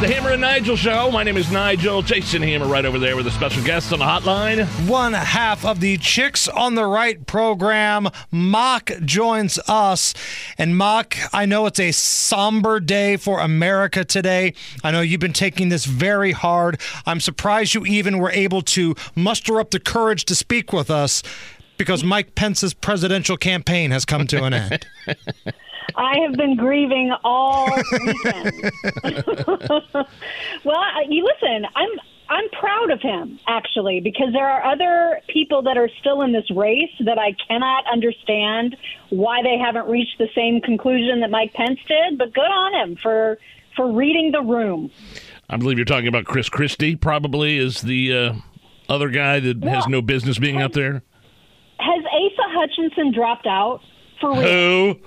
The Hammer and Nigel Show. My name is Nigel Jason Hammer, right over there with a special guest on the hotline. One half of the Chicks on the Right program, Mock, joins us. And Mock, I know it's a somber day for America today. I know you've been taking this very hard. I'm surprised you even were able to muster up the courage to speak with us because Mike Pence's presidential campaign has come to an end. I have been grieving all weekend. Well, you listen, I'm proud of him, actually, because there are other people that are still in this race that I cannot understand why they haven't reached the same conclusion that Mike Pence did, but good on him for reading the room. I believe you're talking about Chris Christie, probably, is the other guy that has no business being out there. Has Asa Hutchinson dropped out? For real? Who?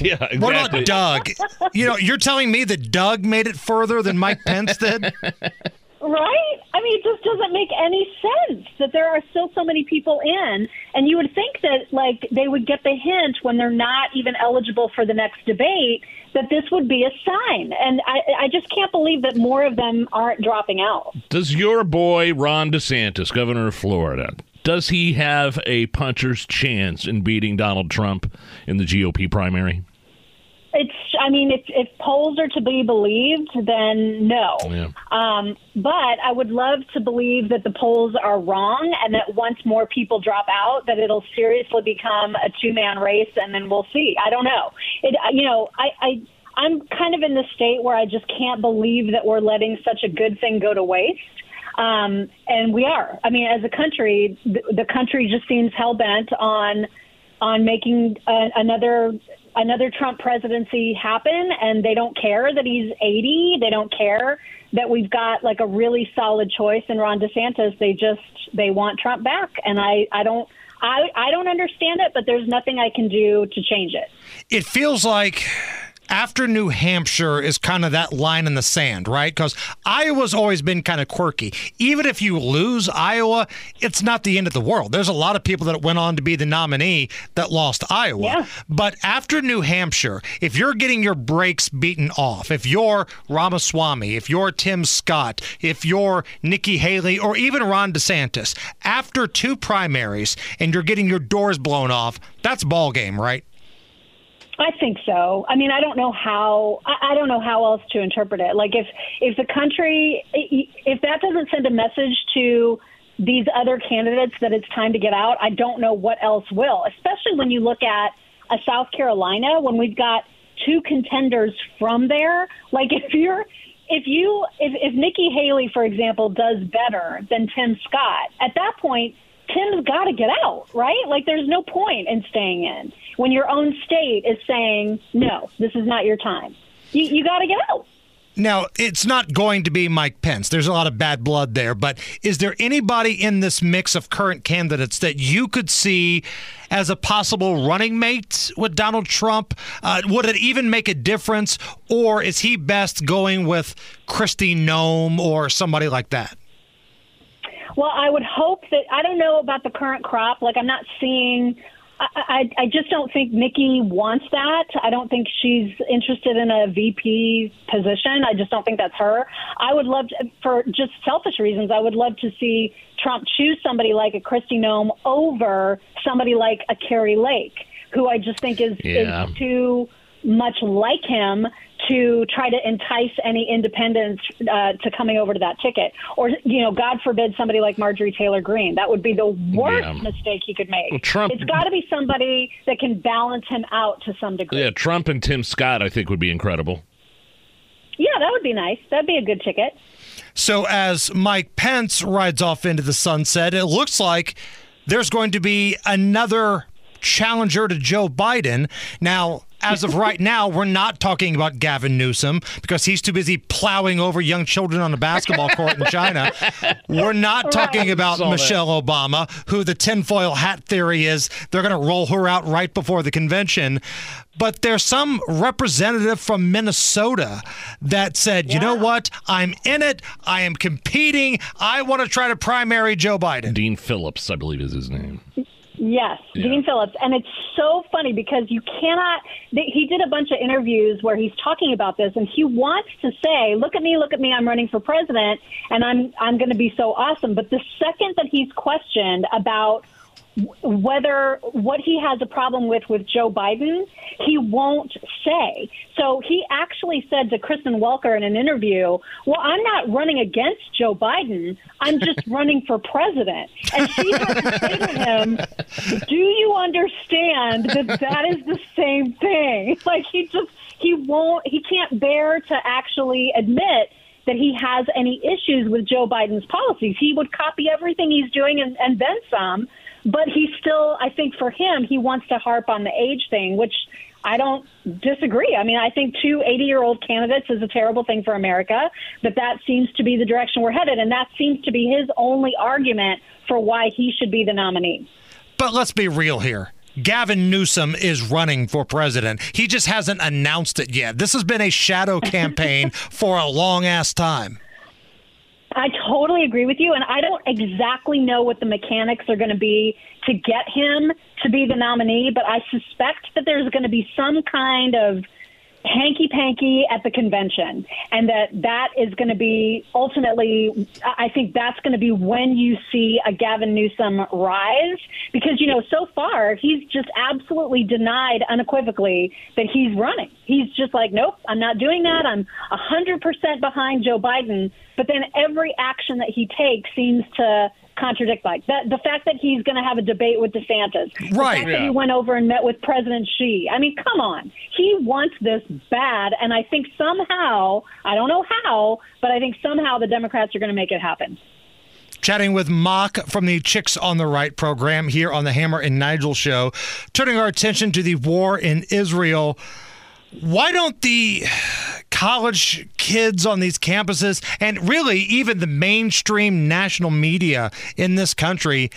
Yeah, exactly. What about Doug? You know, you're telling me that Doug made it further than Mike Pence did? Right? I mean, it just doesn't make any sense that there are still so many people in, and you would think that, like, they would get the hint when they're not even eligible for the next debate that this would be a sign, and I just can't believe that more of them aren't dropping out. Does your boy Ron DeSantis, governor of Florida, does he have a puncher's chance in beating Donald Trump in the GOP primary? If polls are to be believed, then no. Yeah. But I would love to believe that the polls are wrong and that once more people drop out, that it'll seriously become a two-man race, and then we'll see. I don't know. I'm kind of in the state where I just can't believe that we're letting such a good thing go to waste. And we are. I mean, as a country, the country just seems hell-bent on making another Trump presidency happen, and they don't care that he's 80. They don't care that we've got, like, a really solid choice in Ron DeSantis. They want Trump back, and I don't understand it, but there's nothing I can do to change it. It feels like after New Hampshire is kind of that line in the sand, right? Because Iowa's always been kind of quirky. Even if you lose Iowa, it's not the end of the world. There's a lot of people that went on to be the nominee that lost Iowa. Yeah. But after New Hampshire, if you're getting your brakes beaten off, if you're Ramaswamy, if you're Tim Scott, if you're Nikki Haley, or even Ron DeSantis, after two primaries and you're getting your doors blown off, that's ball game, right? I think so. I mean, I don't know how else to interpret it. Like, if the country, if that doesn't send a message to these other candidates that it's time to get out, I don't know what else will, especially when you look at South Carolina, when we've got two contenders from there. Like, if Nikki Haley, for example, does better than Tim Scott, at that point, Tim's got to get out, right? Like, there's no point in staying in when your own state is saying, no, this is not your time. You got to get out. Now, it's not going to be Mike Pence. There's a lot of bad blood there. But is there anybody in this mix of current candidates that you could see as a possible running mate with Donald Trump? Would it even make a difference? Or is he best going with Kristi Noem or somebody like that? Well, I would hope that – I don't know about the current crop. Like, I'm not seeing – I just don't think Nikki wants that. I don't think she's interested in a VP position. I just don't think that's her. I would love to, for just selfish reasons, I would love to see Trump choose somebody like a Kristi Noem over somebody like a Carrie Lake, who I just think is too much like him to try to entice any independents to coming over to that ticket. Or, you know, God forbid, somebody like Marjorie Taylor Greene. That would be the worst mistake he could make. Well, Trump, it's got to be somebody that can balance him out to some degree. Yeah, Trump and Tim Scott, I think, would be incredible. Yeah, that would be nice. That'd be a good ticket. So as Mike Pence rides off into the sunset, it looks like there's going to be another challenger to Joe Biden. Now, as of right now, we're not talking about Gavin Newsom because he's too busy plowing over young children on a basketball court in China. We're not talking about Michelle Obama, who the tinfoil hat theory is they're going to roll her out right before the convention. But there's some representative from Minnesota that said, you know what? I'm in it. I am competing. I want to try to primary Joe Biden. Dean Phillips, I believe, is his name. Yes, yeah. Dean Phillips. And it's so funny because you cannot – he did a bunch of interviews where he's talking about this, and he wants to say, look at me, I'm running for president, and I'm going to be so awesome. But the second that he's questioned about whether what he has a problem with Joe Biden, he won't say. So he actually said to Kristen Welker in an interview, well, I'm not running against Joe Biden. I'm just running for president. And she had to say to him, do you understand that that is the same thing? Like he can't bear to actually admit that he has any issues with Joe Biden's policies. He would copy everything he's doing and then some. But he still, I think for him, he wants to harp on the age thing, which I don't disagree. I mean, I think two 80-year-old candidates is a terrible thing for America, but that seems to be the direction we're headed. And that seems to be his only argument for why he should be the nominee. But let's be real here. Gavin Newsom is running for president. He just hasn't announced it yet. This has been a shadow campaign for a long-ass time. I totally agree with you, and I don't exactly know what the mechanics are going to be to get him to be the nominee, but I suspect that there's going to be some kind of hanky-panky at the convention, and that is going to be ultimately, I think that's going to be when you see a Gavin Newsom rise, because, you know, so far he's just absolutely denied unequivocally that he's running. He's just like, nope, I'm not doing that. I'm 100% behind Joe Biden. But then every action that he takes seems to contradict that. The fact that he's going to have a debate with DeSantis. Right. The fact that he went over and met with President Xi. I mean, come on. He wants this bad. And I think somehow, I don't know how, but I think somehow the Democrats are going to make it happen. Chatting with Mock from the Chicks on the Right program here on the Hammer and Nigel show. Turning our attention to the war in Israel. Why don't the college kids on these campuses, and really even the mainstream national media in this country,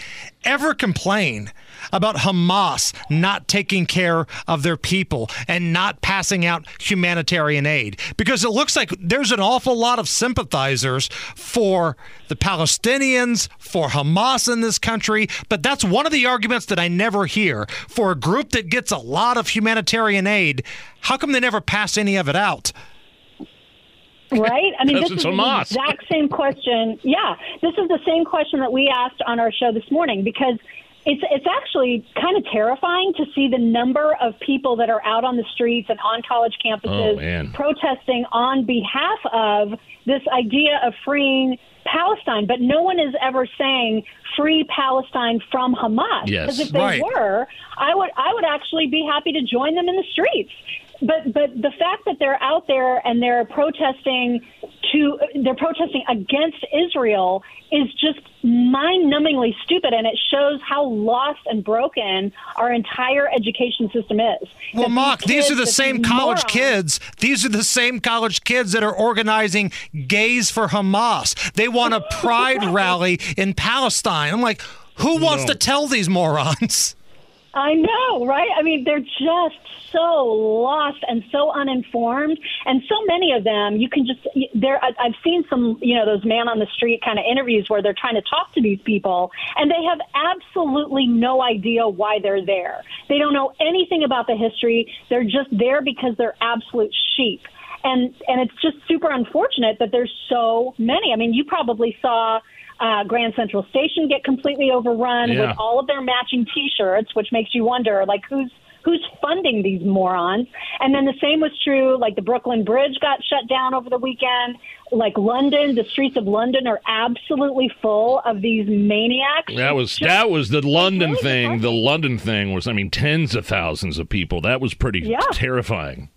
ever complain about Hamas not taking care of their people and not passing out humanitarian aid? Because it looks like there's an awful lot of sympathizers for the Palestinians, for Hamas in this country, but that's one of the arguments that I never hear. For a group that gets a lot of humanitarian aid, how come they never pass any of it out? Right? I mean, this is the exact same question. Yeah, this is the same question that we asked on our show this morning, because it's actually kind of terrifying to see the number of people that are out on the streets and on college campuses protesting on behalf of this idea of freeing Palestine. But no one is ever saying free Palestine from Hamas. Yes. Because if they were, I would actually be happy to join them in the streets. But the fact that they're out there and they're protesting against Israel is just mind-numbingly stupid, and it shows how lost and broken our entire education system is. Well, Mock, these are the same college kids that are organizing Gays for Hamas. They want a pride rally in Palestine. I'm like, who wants to tell these morons? I know, right? I mean, they're just so lost and so uninformed. And so many of them, I've seen some, you know, those man on the street kind of interviews where they're trying to talk to these people, and they have absolutely no idea why they're there. They don't know anything about the history. They're just there because they're absolute sheep. And it's just super unfortunate that there's so many. I mean, you probably saw Grand Central Station get completely overrun with all of their matching T-shirts, which makes you wonder, like, who's funding these morons? And then the same was true, like, the Brooklyn Bridge got shut down over the weekend. Like, London, the streets of London are absolutely full of these maniacs. That was the London thing. The London thing was, I mean, tens of thousands of people. That was pretty terrifying.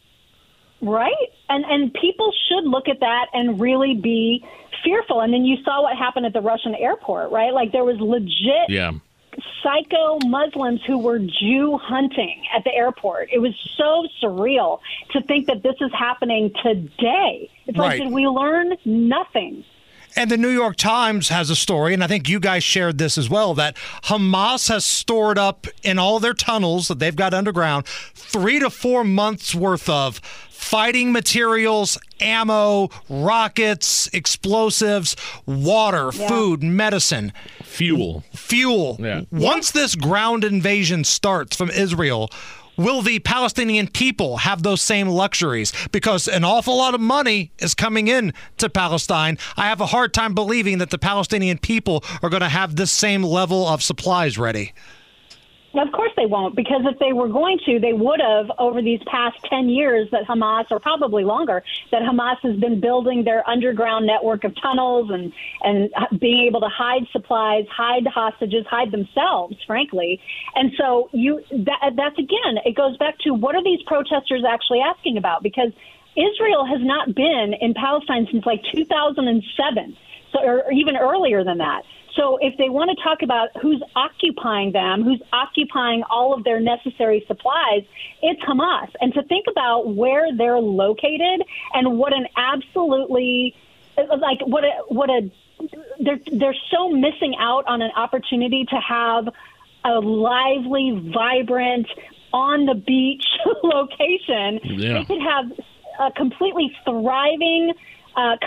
Right? And people should look at that and really be fearful. And then you saw what happened at the Russian airport, right? Like, there was legit psycho Muslims who were Jew hunting at the airport. It was so surreal to think that this is happening today. It's like, did we learn nothing? And the New York Times has a story, and I think you guys shared this as well, that Hamas has stored up in all their tunnels that they've got underground 3 to 4 months worth of fighting materials, ammo, rockets, explosives, water, food, medicine. Fuel. Yeah. Once this ground invasion starts from Israel, will the Palestinian people have those same luxuries? Because an awful lot of money is coming in to Palestine. I have a hard time believing that the Palestinian people are going to have this same level of supplies ready. Of course they won't, because if they were going to, they would have over these past 10 years that Hamas, or probably longer, that Hamas has been building their underground network of tunnels and being able to hide supplies, hide hostages, hide themselves, frankly. And so that's, again, it goes back to what are these protesters actually asking about? Because Israel has not been in Palestine since like 2007, so, or even earlier than that. So if they want to talk about who's occupying them, who's occupying all of their necessary supplies, it's Hamas. And to think about where they're located and what an absolutely, like, they're so missing out on an opportunity to have a lively, vibrant, on the beach location. Yeah. They could have a completely thriving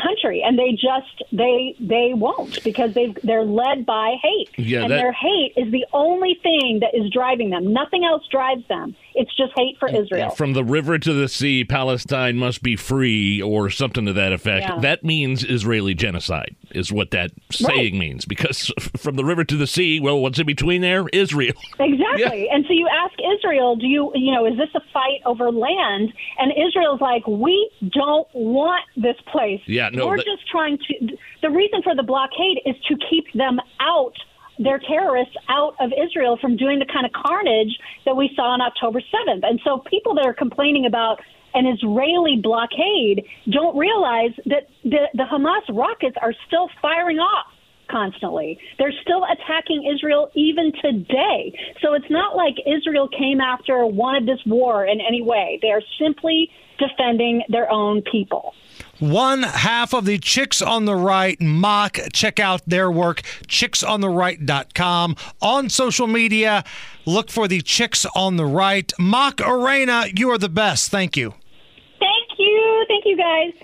country, and they just they won't, because they're led by hate, and their hate is the only thing that is driving them. Nothing else drives them. It's just hate for Israel. From the river to the sea, Palestine must be free, or something to that effect. Yeah. That means Israeli genocide is what that saying means, because from the river to the sea, well, what's in between there? Israel. Exactly. Yeah. And so you ask Israel, do you know, is this a fight over land? And Israel's like, we don't want this place. Yeah, no, we're just trying to. The reason for the blockade is to keep them out, their terrorists out of Israel, from doing the kind of carnage that we saw on October 7th. And so people that are complaining about an Israeli blockade don't realize that the Hamas rockets are still firing off constantly. They're still attacking Israel even today. So it's not like Israel came after or wanted this war in any way. They are simply defending their own people. One half of the Chicks on the Right mock. Check out their work, chicksontheright.com. On social media, look for the Chicks on the Right. Mock Arena, you are the best. Thank you. Thank you. Thank you, guys.